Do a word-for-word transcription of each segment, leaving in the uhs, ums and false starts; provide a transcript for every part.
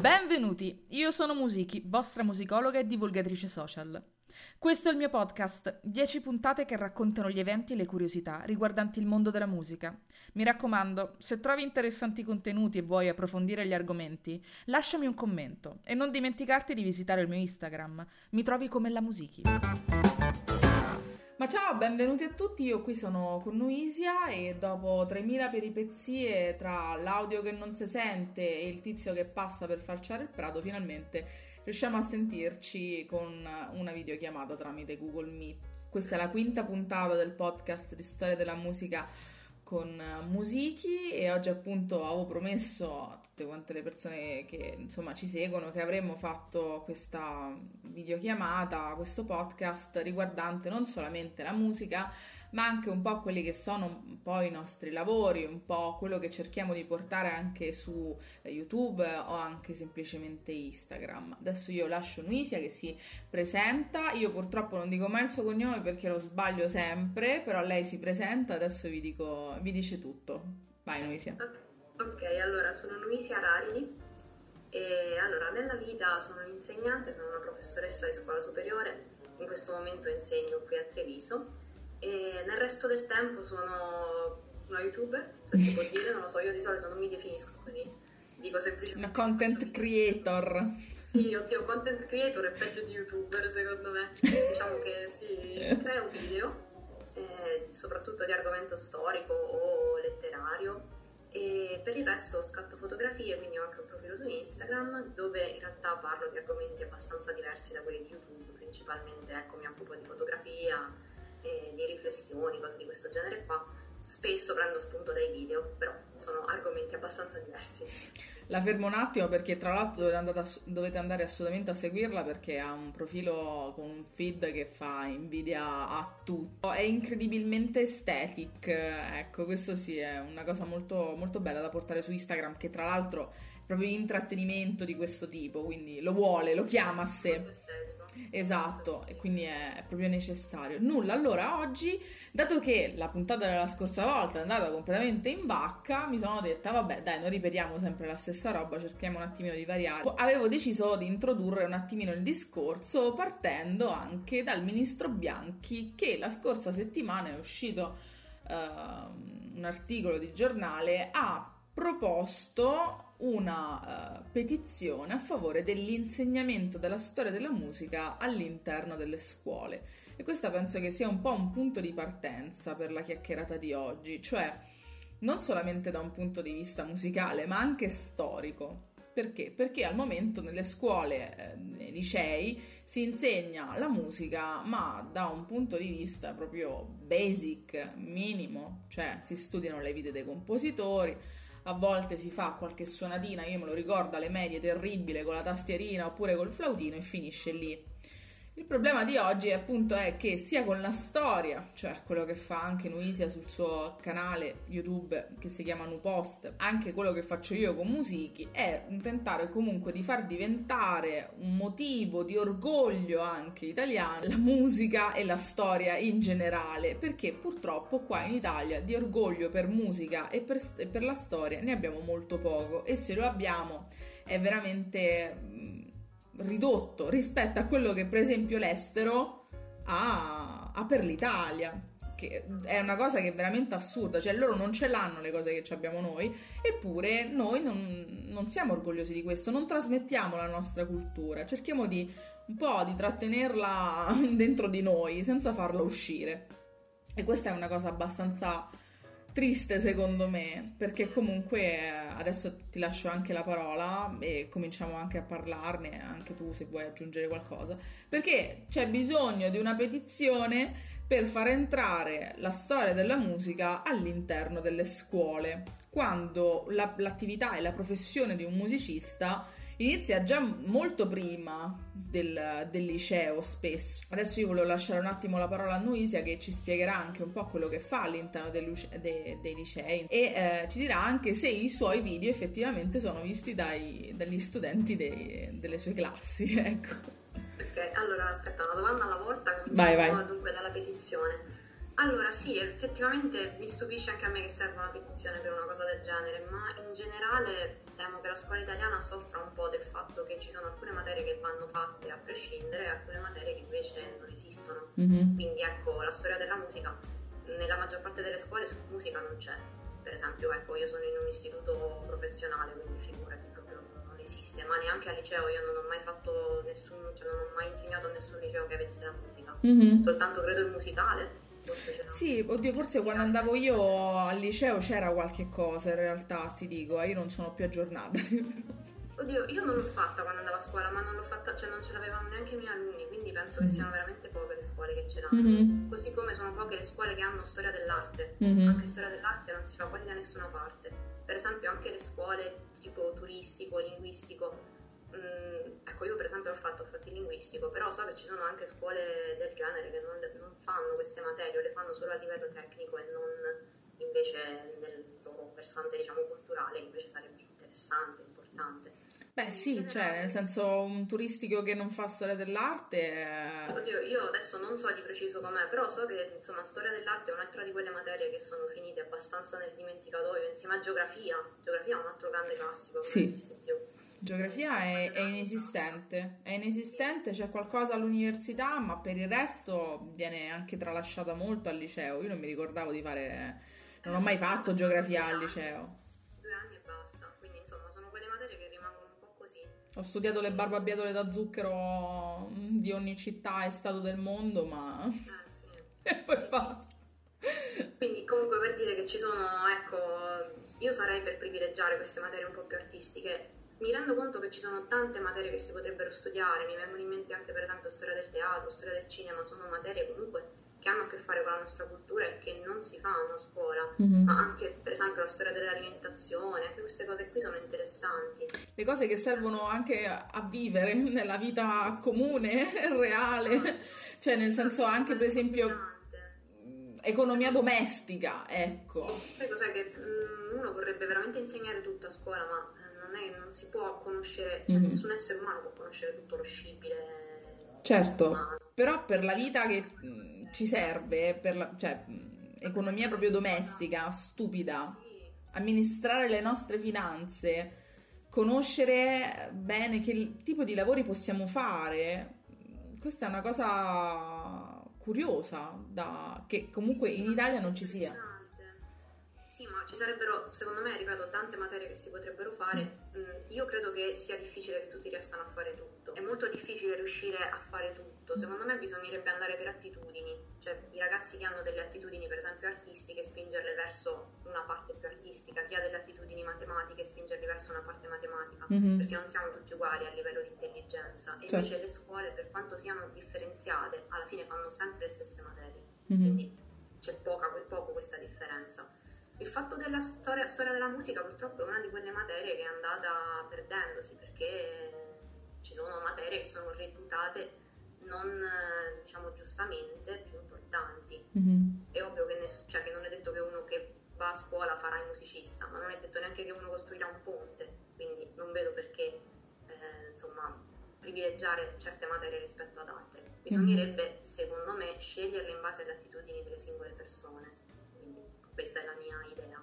Benvenuti, io sono Musiki, vostra musicologa e divulgatrice social. Questo è il mio podcast, dieci puntate che raccontano gli eventi e le curiosità riguardanti il mondo della musica. Mi raccomando, se trovi interessanti contenuti e vuoi approfondire gli argomenti, lasciami un commento e non dimenticarti di visitare il mio Instagram. Mi trovi come la Musiki. Ma ciao, benvenuti a tutti, io qui sono con Luisia e dopo tremila peripezie tra l'audio che non si sente e il tizio che passa per falciare il prato, finalmente riusciamo a sentirci con una videochiamata tramite Google Meet. Questa è la quinta puntata del podcast di Storia della Musica con Musiki e oggi appunto avevo promesso a tutte quante le persone che insomma ci seguono che avremmo fatto questa videochiamata, questo podcast riguardante non solamente la musica ma anche un po' quelli che sono un po' i nostri lavori, un po' quello che cerchiamo di portare anche su YouTube o anche semplicemente Instagram. Adesso io lascio Luisia che si presenta, io purtroppo non dico mai il suo cognome perché lo sbaglio sempre, però lei si presenta, adesso vi dico, vi dice tutto. Vai Luisia. Ok, allora sono Luisia Raridi e allora nella vita sono un'insegnante, sono una professoressa di scuola superiore, in questo momento insegno qui a Treviso. E nel resto del tempo sono una youtuber, se si può dire, non lo so, io di solito non mi definisco così, dico semplicemente una content creator. Sì, oddio, content creator è peggio di youtuber secondo me, diciamo che si crea un video, eh, soprattutto di argomento storico o letterario, e per il resto scatto fotografie, quindi ho anche un profilo su Instagram dove in realtà parlo di argomenti abbastanza diversi da quelli di YouTube, principalmente ecco, mi occupo di fotografia, E di riflessioni, cose di questo genere qua. Spesso prendo spunto dai video, però sono argomenti abbastanza diversi. La fermo un attimo perché tra l'altro dovete andare, ass- dovete andare assolutamente a seguirla perché ha un profilo con un feed che fa invidia a tutto. È incredibilmente aesthetic, ecco, questo sì è una cosa molto, molto bella da portare su Instagram, che tra l'altro è proprio intrattenimento di questo tipo, quindi lo vuole, lo chiama a sé. Esatto, e quindi è proprio necessario. Nulla, allora oggi, dato che la puntata della scorsa volta è andata completamente in vacca, mi sono detta vabbè dai, non ripetiamo sempre la stessa roba, cerchiamo un attimino di variare. Avevo deciso di introdurre un attimino il discorso partendo anche dal Ministro Bianchi, che la scorsa settimana è uscito uh, un articolo di giornale, ha proposto una uh, petizione a favore dell'insegnamento della storia della musica all'interno delle scuole, e questa penso che sia un po' un punto di partenza per la chiacchierata di oggi, cioè non solamente da un punto di vista musicale ma anche storico. Perché? Perché al momento nelle scuole, eh, nei licei, si insegna la musica ma da un punto di vista proprio basic, minimo, cioè si studiano le vite dei compositori, a volte si fa qualche suonatina, io me lo ricordo alle medie terribile con la tastierina oppure col flautino e finisce lì. Il problema di oggi appunto è che sia con la storia, cioè quello che fa anche Luisia sul suo canale YouTube che si chiama Nupost, anche quello che faccio io con Musiki, è tentare comunque di far diventare un motivo di orgoglio anche italiano la musica e la storia in generale, perché purtroppo qua in Italia di orgoglio per musica e per, e per la storia ne abbiamo molto poco, e se lo abbiamo è veramente ridotto rispetto a quello che per esempio l'estero ha, ha per l'Italia, che è una cosa che è veramente assurda, cioè loro non ce l'hanno le cose che abbiamo noi, eppure noi non, non siamo orgogliosi di questo, non trasmettiamo la nostra cultura, cerchiamo di un po' di trattenerla dentro di noi senza farla uscire, e questa è una cosa abbastanza triste secondo me, perché comunque adesso ti lascio anche la parola e cominciamo anche a parlarne, anche tu se vuoi aggiungere qualcosa, perché c'è bisogno di una petizione per far entrare la storia della musica all'interno delle scuole, quando la, l'attività e la professione di un musicista inizia già molto prima del, del liceo spesso. Adesso io volevo lasciare un attimo la parola a Luisia che ci spiegherà anche un po' quello che fa all'interno del, de, dei licei e eh, ci dirà anche se i suoi video effettivamente sono visti dai, dagli studenti de, delle sue classi, ecco. Ok, allora aspetta, una domanda alla volta. Vai, vai. Dunque dalla petizione. Allora sì, effettivamente mi stupisce anche a me che serva una petizione per una cosa del genere, ma in generale temo che la scuola italiana soffra un po' del fatto che ci sono alcune materie che vanno fatte a prescindere e alcune materie che invece non esistono. Mm-hmm. Quindi ecco, la storia della musica, nella maggior parte delle scuole su musica non c'è. Per esempio, ecco, io sono in un istituto professionale, quindi figurati, proprio non esiste, ma neanche al liceo io non ho mai fatto nessun, cioè non ho mai insegnato a nessun liceo che avesse la musica, mm-hmm. soltanto credo il musicale. Sì, oddio, forse quando andavo io al liceo c'era qualche cosa, in realtà ti dico, io non sono più aggiornata. Oddio, io non l'ho fatta quando andavo a scuola, ma non l'ho fatta, cioè non ce l'avevano neanche i miei alunni, quindi penso che siano veramente poche le scuole che ce l'hanno. Mm-hmm. Così come sono poche le scuole che hanno storia dell'arte, mm-hmm. anche storia dell'arte non si fa quasi da nessuna parte. Per esempio anche le scuole tipo turistico, linguistico. Mm, ecco, io per esempio ho fatto, ho fatto il linguistico, però so che ci sono anche scuole del genere che non, non fanno queste materie, le fanno solo a livello tecnico e non invece nel loro versante, diciamo, culturale, invece sarebbe interessante, importante. Beh sì, cioè nel senso un turistico che non fa storia dell'arte è... sì, oddio, io adesso non so di preciso com'è, però so che insomma storia dell'arte è un'altra di quelle materie che sono finite abbastanza nel dimenticatoio, insieme a geografia. Geografia è un altro grande classico che sì. non esiste più. Geografia è, è inesistente, è inesistente, c'è qualcosa all'università, ma per il resto viene anche tralasciata molto al liceo. Io non mi ricordavo di fare, non ho mai fatto geografia al liceo. Due anni e basta, quindi insomma sono quelle materie che rimangono un po' così. Ho studiato le barbabietole da zucchero di ogni città e stato del mondo, ma... Ah, sì. E poi sì, basta. Sì. Quindi comunque per dire che ci sono, ecco, io sarei per privilegiare queste materie un po' più artistiche. Mi rendo conto che ci sono tante materie che si potrebbero studiare, mi vengono in mente anche per esempio storia del teatro, storia del cinema, sono materie comunque che hanno a che fare con la nostra cultura e che non si fanno a scuola, mm-hmm. ma anche per esempio la storia dell'alimentazione, anche queste cose qui sono interessanti. Le cose che servono anche a vivere nella vita comune, reale, cioè nel senso anche per esempio... economia domestica, ecco. Sì, sai cos'è che uno vorrebbe veramente insegnare tutto a scuola, ma non è, non si può conoscere, cioè mm-hmm. nessun essere umano può conoscere tutto lo scibile. Certo, umano. Però per la vita che mh, ci serve, per la, cioè mh, economia proprio domestica, stupida, sì. Amministrare le nostre finanze, conoscere bene che tipo di lavori possiamo fare, questa è una cosa... curiosa, da, che comunque sì, sì, in Italia non ci sia. Sì, ma ci sarebbero, secondo me, ripeto, tante materie che si potrebbero fare. Mm, io credo che sia difficile che tutti riescano a fare tutto. È molto difficile riuscire a fare tutto. Secondo me bisognerebbe andare per attitudini. Cioè, i ragazzi che hanno delle attitudini, per esempio, artistiche, spingerle verso una parte più artistica. Chi ha delle attitudini matematiche, spingerli verso una parte matematica. Mm-hmm. Perché non siamo tutti uguali a livello di intelligenza. E cioè. Invece le scuole, per quanto siano differenziate, alla fine fanno sempre le stesse materie. Mm-hmm. Quindi c'è poca, poco questa differenza. Il fatto della storia, storia della musica purtroppo è una di quelle materie che è andata perdendosi, perché ci sono materie che sono reputate non, diciamo, giustamente più importanti. Mm-hmm. È ovvio che, ness- cioè, che non è detto che uno che va a scuola farà il musicista, ma non è detto neanche che uno costruirà un ponte, quindi non vedo perché eh, insomma privilegiare certe materie rispetto ad altre. Bisognerebbe, mm-hmm. secondo me, sceglierle in base alle attitudini delle singole persone. Questa è la mia idea.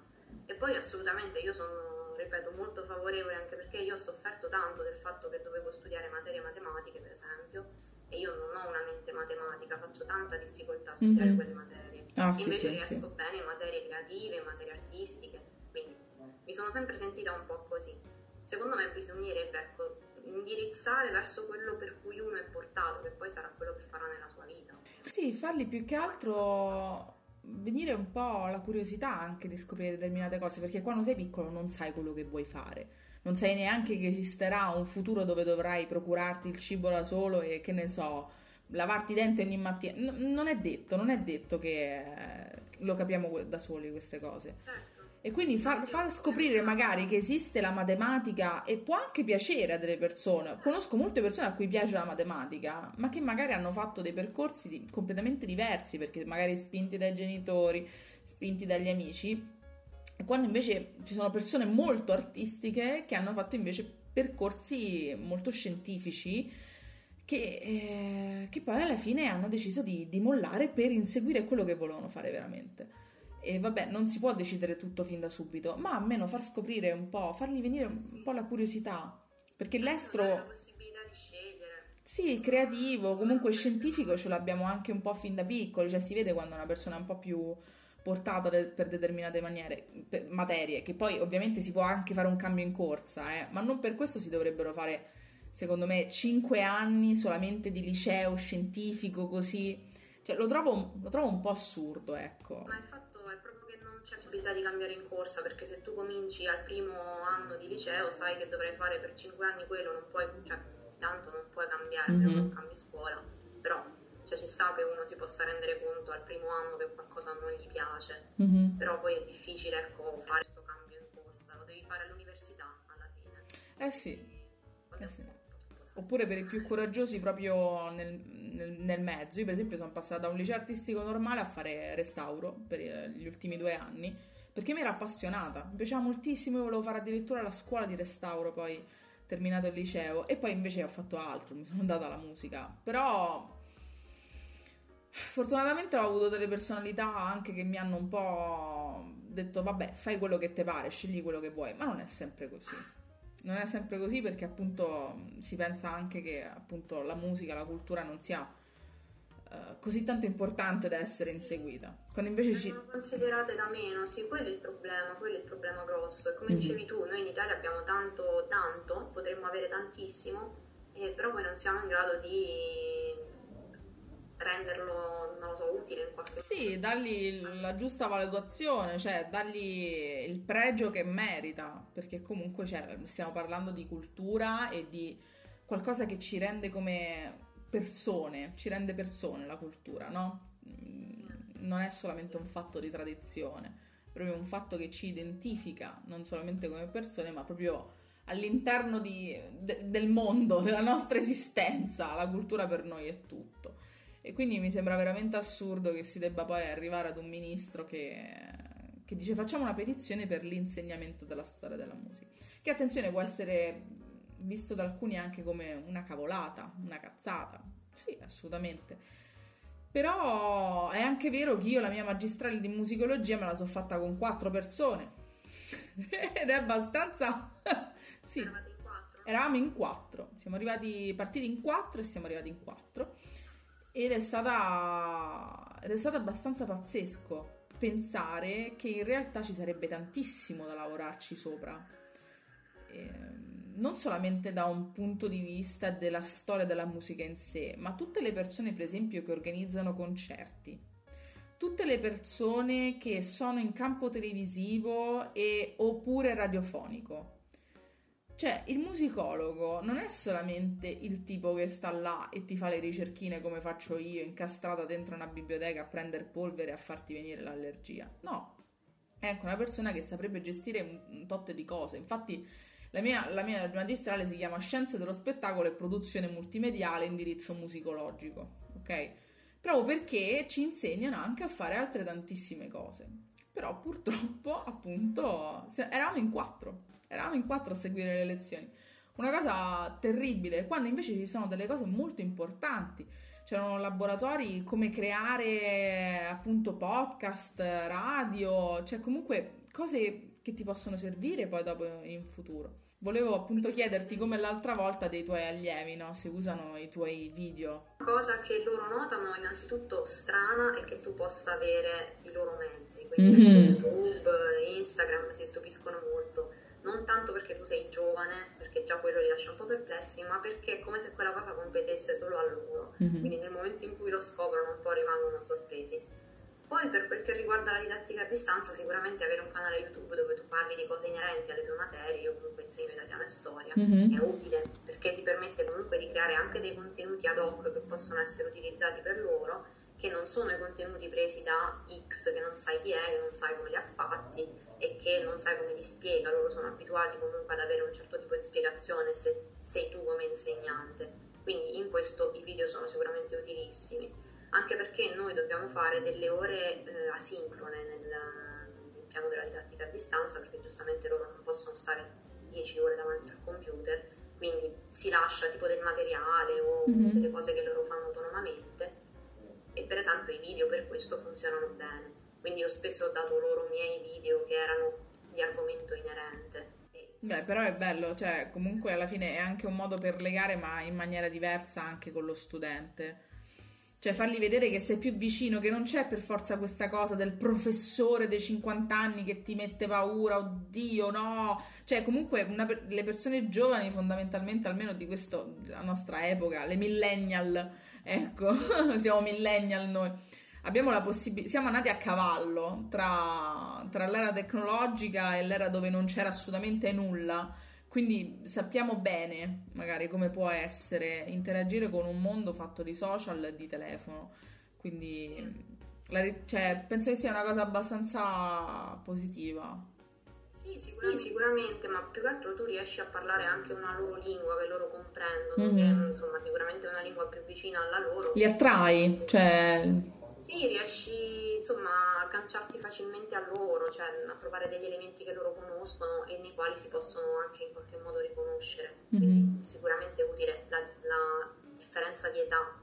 E poi assolutamente io sono, ripeto, molto favorevole, anche perché io ho sofferto tanto del fatto che dovevo studiare materie matematiche, per esempio, e io non ho una mente matematica, faccio tanta difficoltà a studiare mm-hmm. quelle materie. Ah, sì, invece sì, riesco sì. bene in materie creative, in materie artistiche, quindi mi sono sempre sentita un po' così. Secondo me bisognerebbe, ecco, indirizzare verso quello per cui uno è portato, che poi sarà quello che farà nella sua vita. Sì, farli più che altro... venire un po' la curiosità anche di scoprire determinate cose, perché quando sei piccolo non sai quello che vuoi fare, non sai neanche che esisterà un futuro dove dovrai procurarti il cibo da solo e, che ne so, lavarti i denti ogni mattina. N- non è detto, non è detto che eh, lo capiamo da soli queste cose. Certo. E quindi far, far scoprire magari che esiste la matematica, e può anche piacere a delle persone. Conosco molte persone a cui piace la matematica, ma che magari hanno fatto dei percorsi di, completamente diversi, perché magari spinti dai genitori, spinti dagli amici, e quando invece ci sono persone molto artistiche che hanno fatto invece percorsi molto scientifici, che, eh, che poi alla fine hanno deciso di, di mollare per inseguire quello che volevano fare veramente. E vabbè, non si può decidere tutto fin da subito, ma almeno far scoprire un po', fargli venire un sì. po' la curiosità, perché l'estro... la possibilità di scegliere. Sì, creativo, comunque scientifico ce l'abbiamo anche un po' fin da piccoli, cioè si vede quando una persona è un po' più portata per determinate maniere, per materie, che poi ovviamente si può anche fare un cambio in corsa, eh, ma non per questo si dovrebbero fare, secondo me, cinque anni solamente di liceo scientifico così, cioè lo trovo, lo trovo un po' assurdo, ecco. Ma il fatto è proprio che non c'è possibilità di cambiare in corsa, perché se tu cominci al primo anno di liceo sai che dovrai fare per cinque anni quello, non puoi... Cioè, tanto non puoi cambiare, mm-hmm. non cambi scuola, però cioè, ci sta che uno si possa rendere conto al primo anno che qualcosa non gli piace, mm-hmm. però poi è difficile, ecco, fare questo cambio in corsa, lo devi fare all'università alla fine. Eh sì, eh sì. Oppure per i più coraggiosi proprio nel, nel, nel mezzo. Io per esempio sono passata da un liceo artistico normale a fare restauro per gli ultimi due anni, perché mi era appassionata, mi piaceva moltissimo, io volevo fare addirittura la scuola di restauro poi terminato il liceo, e poi invece ho fatto altro, mi sono andata alla musica, però fortunatamente ho avuto delle personalità anche che mi hanno un po' detto vabbè, fai quello che te pare, scegli quello che vuoi, ma non è sempre così, non è sempre così, perché appunto si pensa anche che appunto la musica, la cultura non sia uh, così tanto importante da essere inseguita, quando invece ci... sono considerate da meno, sì, quello è il problema, quello è il problema grosso, e come mm-hmm. dicevi tu, noi in Italia abbiamo tanto, tanto, potremmo avere tantissimo, eh, però poi non siamo in grado di renderlo, non lo so, utile in qualche sì, modo. Sì, dargli la giusta valutazione, cioè dargli il pregio che merita, perché comunque cioè, stiamo parlando di cultura e di qualcosa che ci rende come... persone, ci rende persone la cultura, no? Non è solamente un fatto di tradizione, è proprio un fatto che ci identifica non solamente come persone, ma proprio all'interno di, de, del mondo, della nostra esistenza. La cultura per noi è tutto. E quindi mi sembra veramente assurdo che si debba poi arrivare ad un ministro che... che dice facciamo una petizione per l'insegnamento della storia della musica, che attenzione può essere... visto da alcuni anche come una cavolata, una cazzata, sì, assolutamente, però è anche vero che io la mia magistrale di musicologia me la sono fatta con quattro persone ed è abbastanza sì, eravate in quattro. Eravamo in quattro, siamo arrivati partiti in quattro e siamo arrivati in quattro ed è stata ed è stato abbastanza pazzesco pensare che in realtà ci sarebbe tantissimo da lavorarci sopra. Ehm non solamente da un punto di vista della storia della musica in sé, ma tutte le persone, per esempio, che organizzano concerti, tutte le persone che sono in campo televisivo e oppure radiofonico. Cioè, il musicologo non è solamente il tipo che sta là e ti fa le ricerchine come faccio io, incastrata dentro una biblioteca a prendere polvere e a farti venire l'allergia. No, ecco, una persona che saprebbe gestire un tot di cose. Infatti, La mia, la mia magistrale si chiama Scienze dello spettacolo e produzione multimediale, indirizzo musicologico, ok? Proprio perché ci insegnano anche a fare altre tantissime cose. Però purtroppo, appunto, eravamo in quattro, eravamo in quattro a seguire le lezioni. Una cosa terribile, quando invece ci sono delle cose molto importanti. C'erano laboratori come creare appunto podcast, radio, cioè comunque cose che ti possono servire poi dopo in futuro. Volevo appunto chiederti, come l'altra volta, dei tuoi allievi, no? Se usano i tuoi video. La cosa che loro notano innanzitutto strana è che tu possa avere i loro mezzi, quindi mm-hmm. YouTube, Instagram, si stupiscono molto. Non tanto perché tu sei giovane, perché già quello li lascia un po' perplessi, ma perché è come se quella cosa competesse solo a loro, mm-hmm. quindi nel momento in cui lo scoprono un po' rimangono sorpresi. Poi per quel che riguarda la didattica a distanza, sicuramente avere un canale YouTube dove tu parli di cose inerenti alle tue materie, o comunque insegno italiano e storia, mm-hmm. è utile, perché ti permette comunque di creare anche dei contenuti ad hoc che possono essere utilizzati per loro, che non sono i contenuti presi da X che non sai chi è, che non sai come li ha fatti e che non sai come li spiega. Loro sono abituati comunque ad avere un certo tipo di spiegazione se sei tu come insegnante, quindi in questo i video sono sicuramente utilissimi, anche perché noi dobbiamo fare delle ore eh, asincrone nel, nel piano della didattica a distanza, perché giustamente loro non possono stare dieci ore davanti al computer, quindi si lascia tipo del materiale o mm-hmm. delle cose che loro fanno autonomamente, e per esempio i video per questo funzionano bene, quindi io spesso ho dato loro miei video che erano di argomento inerente. Beh, però è bello, cioè comunque alla fine è anche un modo per legare, ma in maniera diversa anche con lo studente, cioè fargli vedere che sei più vicino, che non c'è per forza questa cosa del professore dei cinquanta anni che ti mette paura, oddio no, cioè comunque una, le persone giovani fondamentalmente, almeno di questa nostra epoca, le millennial, ecco, siamo millennial noi, abbiamo la possibilità, siamo nati a cavallo tra, tra l'era tecnologica e l'era dove non c'era assolutamente nulla, quindi sappiamo bene magari come può essere interagire con un mondo fatto di social e di telefono, quindi la, cioè, penso che sia una cosa abbastanza positiva. Sì sicuramente. sì, sicuramente, ma più che altro tu riesci a parlare anche una loro lingua che loro comprendono, mm-hmm. che insomma sicuramente è una lingua più vicina alla loro. Li attrai, cioè... Sì, riesci insomma a agganciarti facilmente a loro, cioè a trovare degli elementi che loro conoscono e nei quali si possono anche in qualche modo riconoscere, mm-hmm. quindi sicuramente è utile. La, la differenza di età,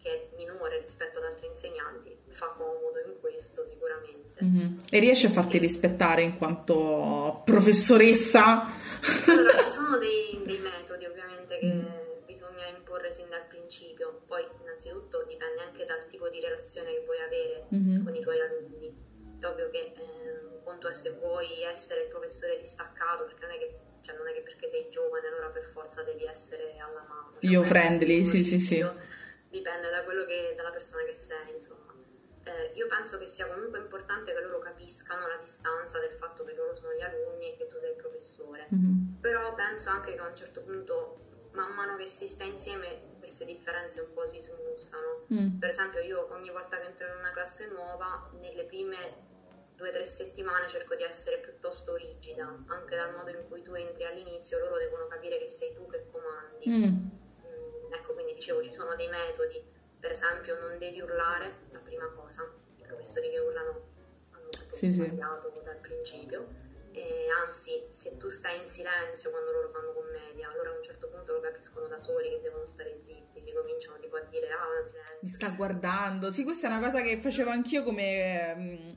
che è minore rispetto ad altri insegnanti, fa comodo in questo sicuramente. Mm-hmm. E riesci a farti e... rispettare in quanto professoressa? Allora, ci sono dei, dei metodi ovviamente che... Mm. imporre sin dal principio, poi innanzitutto dipende anche dal tipo di relazione che vuoi avere mm-hmm. con i tuoi alunni. È ovvio che un eh, conto è se vuoi essere il professore distaccato, perché non è che, cioè, non è che perché sei giovane allora per forza devi essere alla mano, cioè, io friendly, sì sì sì, dipende da quello che, dalla persona che sei insomma. Eh, io penso che sia comunque importante che loro capiscano la distanza del fatto che loro sono gli alunni e che tu sei il professore, mm-hmm. però penso anche che a un certo punto, man mano che si sta insieme, queste differenze un po' si smussano. Mm. Per esempio io ogni volta che entro in una classe nuova, nelle prime due o tre settimane cerco di essere piuttosto rigida, anche dal modo in cui tu entri all'inizio, loro devono capire che sei tu che comandi. Mm. Mm, ecco, quindi dicevo, ci sono dei metodi, per esempio non devi urlare, la prima cosa, i professori che urlano hanno tutto sì, sbagliato sì. dal principio. Eh, anzi, se tu stai in silenzio quando loro fanno commedia, allora a un certo punto lo capiscono da soli che devono stare zitti, si cominciano tipo a dire ah, silenzio. Mi sta guardando. Sì, questa è una cosa che facevo anch'io come eh,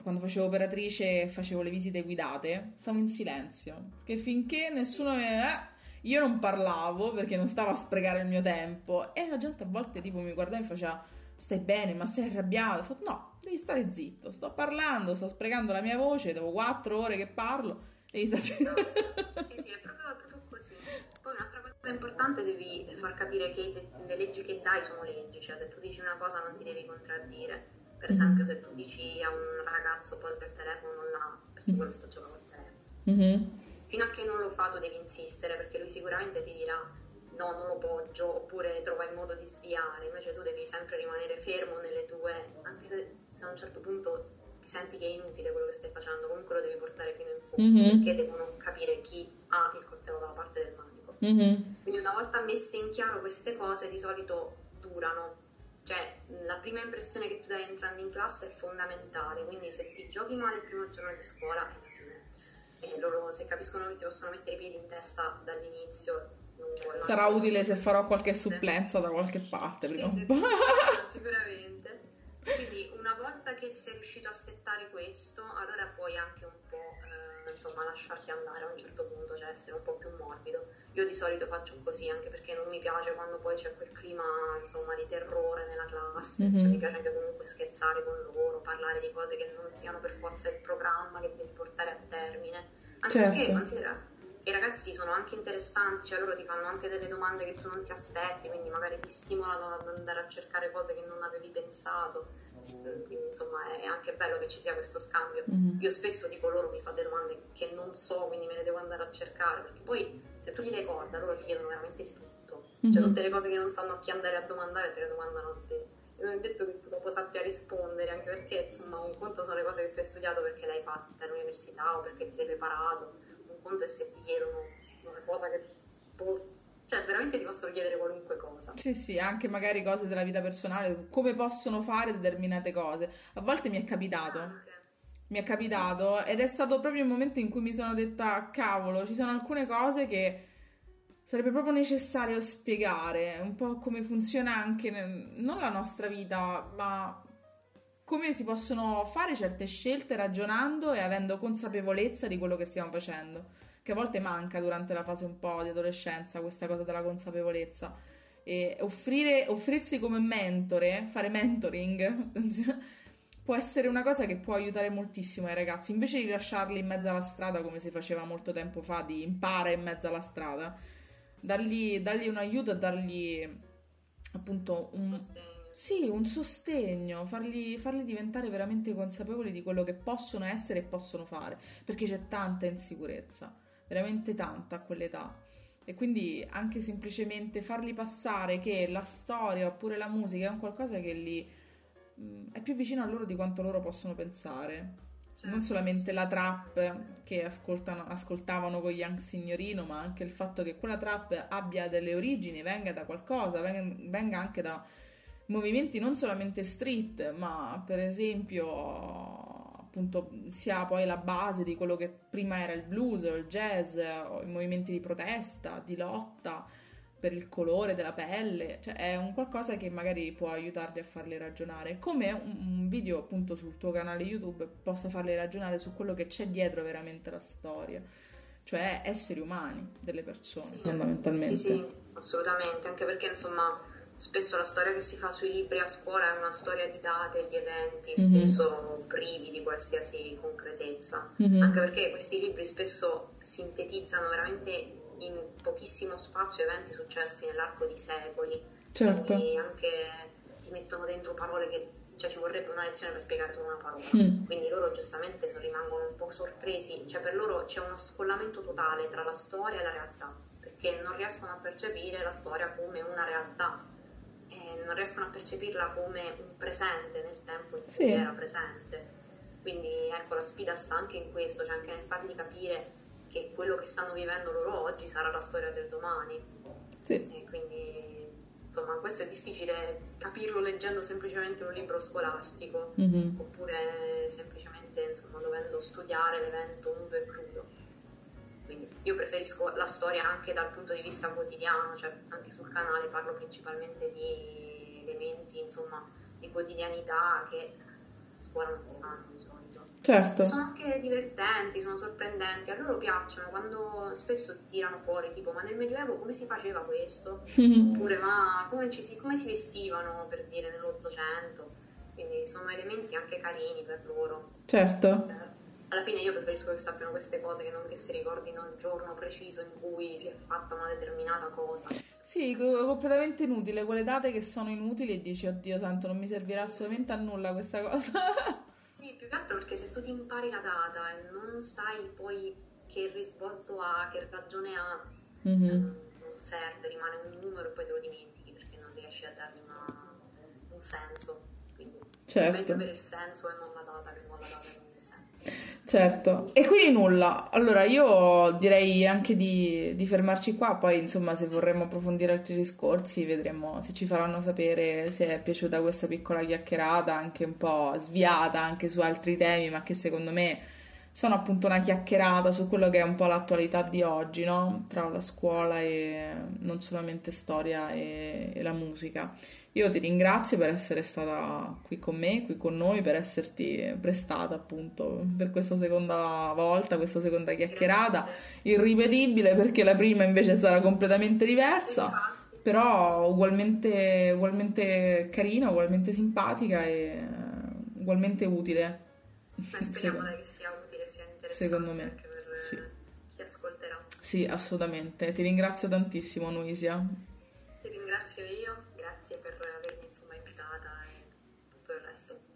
quando facevo operatrice, facevo le visite guidate, stavo in silenzio, perché finché nessuno mi... Eh, io non parlavo perché non stavo a sprecare il mio tempo, e la gente a volte tipo mi guardava e mi faceva stai bene, ma sei arrabbiato? Facevo, no, devi stare zitto, sto parlando, sto sprecando la mia voce, dopo quattro ore che parlo, devi stare zitto. Sì, sì, è proprio, è proprio così. Poi un'altra cosa importante, devi far capire che le leggi che dai sono leggi, cioè se tu dici una cosa non ti devi contraddire. Per esempio se tu dici a un ragazzo poi per telefono non l'ha, perché quello sta giocando al telefono. Mm-hmm. Fino a che non lo fa tu devi insistere, perché lui sicuramente ti dirà no, non lo poggio, oppure trova il modo di sviare, invece tu devi sempre rimanere fermo nelle tue, anche se, se a un certo punto ti senti che è inutile quello che stai facendo, comunque lo devi portare fino in fondo, mm-hmm. perché devono capire chi ha il coltello dalla parte del manico. Mm-hmm. Quindi una volta messe in chiaro queste cose di solito durano, cioè la prima impressione che tu dai entrando in classe è fondamentale, quindi se ti giochi male il primo giorno di scuola è la fine, e loro se capiscono che ti possono mettere i piedi in testa dall'inizio. Sarà utile se farò qualche supplenza da qualche parte prima. Sì, sicuramente. Quindi una volta che sei riuscito a settare questo, allora puoi anche un po' eh, insomma lasciarti andare a un certo punto, cioè essere un po' più morbido. Io di solito faccio così anche perché non mi piace quando poi c'è quel clima insomma di terrore nella classe, mm-hmm. cioè mi piace anche comunque scherzare con loro, parlare di cose che non siano per forza il programma che devi portare a termine, anche certo. perché considera i ragazzi sono anche interessanti, cioè loro ti fanno anche delle domande che tu non ti aspetti, quindi magari ti stimolano ad andare a cercare cose che non avevi pensato, quindi insomma è anche bello che ci sia questo scambio. Mm-hmm. Io spesso dico loro mi fate domande che non so, quindi me le devo andare a cercare, perché poi se tu gli dai corda loro ti chiedono veramente di tutto, mm-hmm. cioè tutte le cose che non sanno a chi andare a domandare te le domandano a te. E non è detto che tu dopo sappia rispondere, anche perché insomma un conto sono le cose che tu hai studiato perché l'hai fatta all'università o perché ti sei preparato, e se ti chiedono una cosa che può... cioè veramente ti possono chiedere qualunque cosa, sì sì, anche magari cose della vita personale, come possono fare determinate cose. A volte mi è capitato ah, okay. mi è capitato sì, sì. ed è stato proprio il momento in cui mi sono detta cavolo, ci sono alcune cose che sarebbe proprio necessario spiegare un po' come funziona anche, nel, non la nostra vita, ma come si possono fare certe scelte ragionando e avendo consapevolezza di quello che stiamo facendo, che a volte manca durante la fase un po' di adolescenza questa cosa della consapevolezza. E offrire, offrirsi come mentore, fare mentoring, può essere una cosa che può aiutare moltissimo ai ragazzi, invece di lasciarli in mezzo alla strada come si faceva molto tempo fa, di impara in mezzo alla strada. Dargli, dargli un aiuto, dargli appunto un sostegno. Sì, un sostegno, farli, farli diventare veramente consapevoli di quello che possono essere e possono fare, perché c'è tanta insicurezza, veramente tanta a quell'età, e quindi anche semplicemente farli passare che la storia oppure la musica è un qualcosa che li, è più vicino a loro di quanto loro possono pensare. Certo, non solamente la trap che ascoltano, ascoltavano con Young Signorino, ma anche il fatto che quella trap abbia delle origini, venga da qualcosa, venga, venga anche da movimenti non solamente street, ma per esempio appunto sia poi la base di quello che prima era il blues o il jazz o i movimenti di protesta, di lotta per il colore della pelle, cioè è un qualcosa che magari può aiutarli a farli ragionare, come un video appunto sul tuo canale YouTube possa farli ragionare su quello che c'è dietro veramente la storia, cioè esseri umani delle persone, sì, fondamentalmente. Sì, sì, assolutamente, anche perché insomma spesso la storia che si fa sui libri a scuola è una storia di date, di eventi, mm-hmm. spesso privi di qualsiasi concretezza, mm-hmm. anche perché questi libri spesso sintetizzano veramente in pochissimo spazio eventi successi nell'arco di secoli. Certo. Quindi anche ti mettono dentro parole che, cioè, ci vorrebbe una lezione per spiegare solo una parola, mm. quindi loro giustamente rimangono un po' sorpresi, cioè per loro c'è uno scollamento totale tra la storia e la realtà, perché non riescono a percepire la storia come una realtà, e non riescono a percepirla come un presente nel tempo in cui sì. era presente. Quindi ecco, la sfida sta anche in questo, cioè anche nel fargli capire che quello che stanno vivendo loro oggi sarà la storia del domani. Sì. E quindi insomma questo è difficile capirlo leggendo semplicemente un libro scolastico, mm-hmm. oppure semplicemente insomma dovendo studiare l'evento nudo e crudo. Quindi io preferisco la storia anche dal punto di vista quotidiano, cioè anche sul canale parlo principalmente di elementi insomma di quotidianità che a scuola non si fanno di solito. Certo. Sono anche divertenti, sono sorprendenti, a loro piacciono quando spesso ti tirano fuori tipo ma nel Medioevo come si faceva questo, oppure ma come, ci si, come si vestivano per dire nell'Ottocento, quindi sono elementi anche carini per loro. Certo. Eh, alla fine io preferisco che sappiano queste cose che non che si ricordino il giorno preciso in cui si è fatta una determinata cosa. Sì, completamente inutile, quelle date che sono inutili e dici oddio santo non mi servirà assolutamente a nulla questa cosa. Più che altro perché se tu ti impari la data e non sai poi che risvolto ha, che ragione ha, mm-hmm. non serve, rimane un numero e poi te lo dimentichi perché non riesci a dargli una, un senso. Quindi certo. È meglio avere il senso e non la data, che non la data non il senso. Certo, e quindi nulla, allora io direi anche di, di fermarci qua, poi insomma se vorremmo approfondire altri discorsi vedremo se ci faranno sapere se è piaciuta questa piccola chiacchierata anche un po' sviata anche su altri temi, ma che secondo me sono appunto una chiacchierata su quello che è un po' l'attualità di oggi, no? Tra la scuola e non solamente storia e, e la musica. Io ti ringrazio per essere stata qui con me, qui con noi, per esserti prestata appunto per questa seconda volta, questa seconda chiacchierata, irripetibile perché la prima invece è stata completamente diversa, però ugualmente, ugualmente carina, ugualmente simpatica e ugualmente utile. Ma speriamo che sia utile, sia interessante secondo me, anche per sì. chi ascolterà. Sì, assolutamente. Ti ringrazio tantissimo, Luisia. Ti ringrazio io, grazie per avermi insomma invitata e tutto il resto.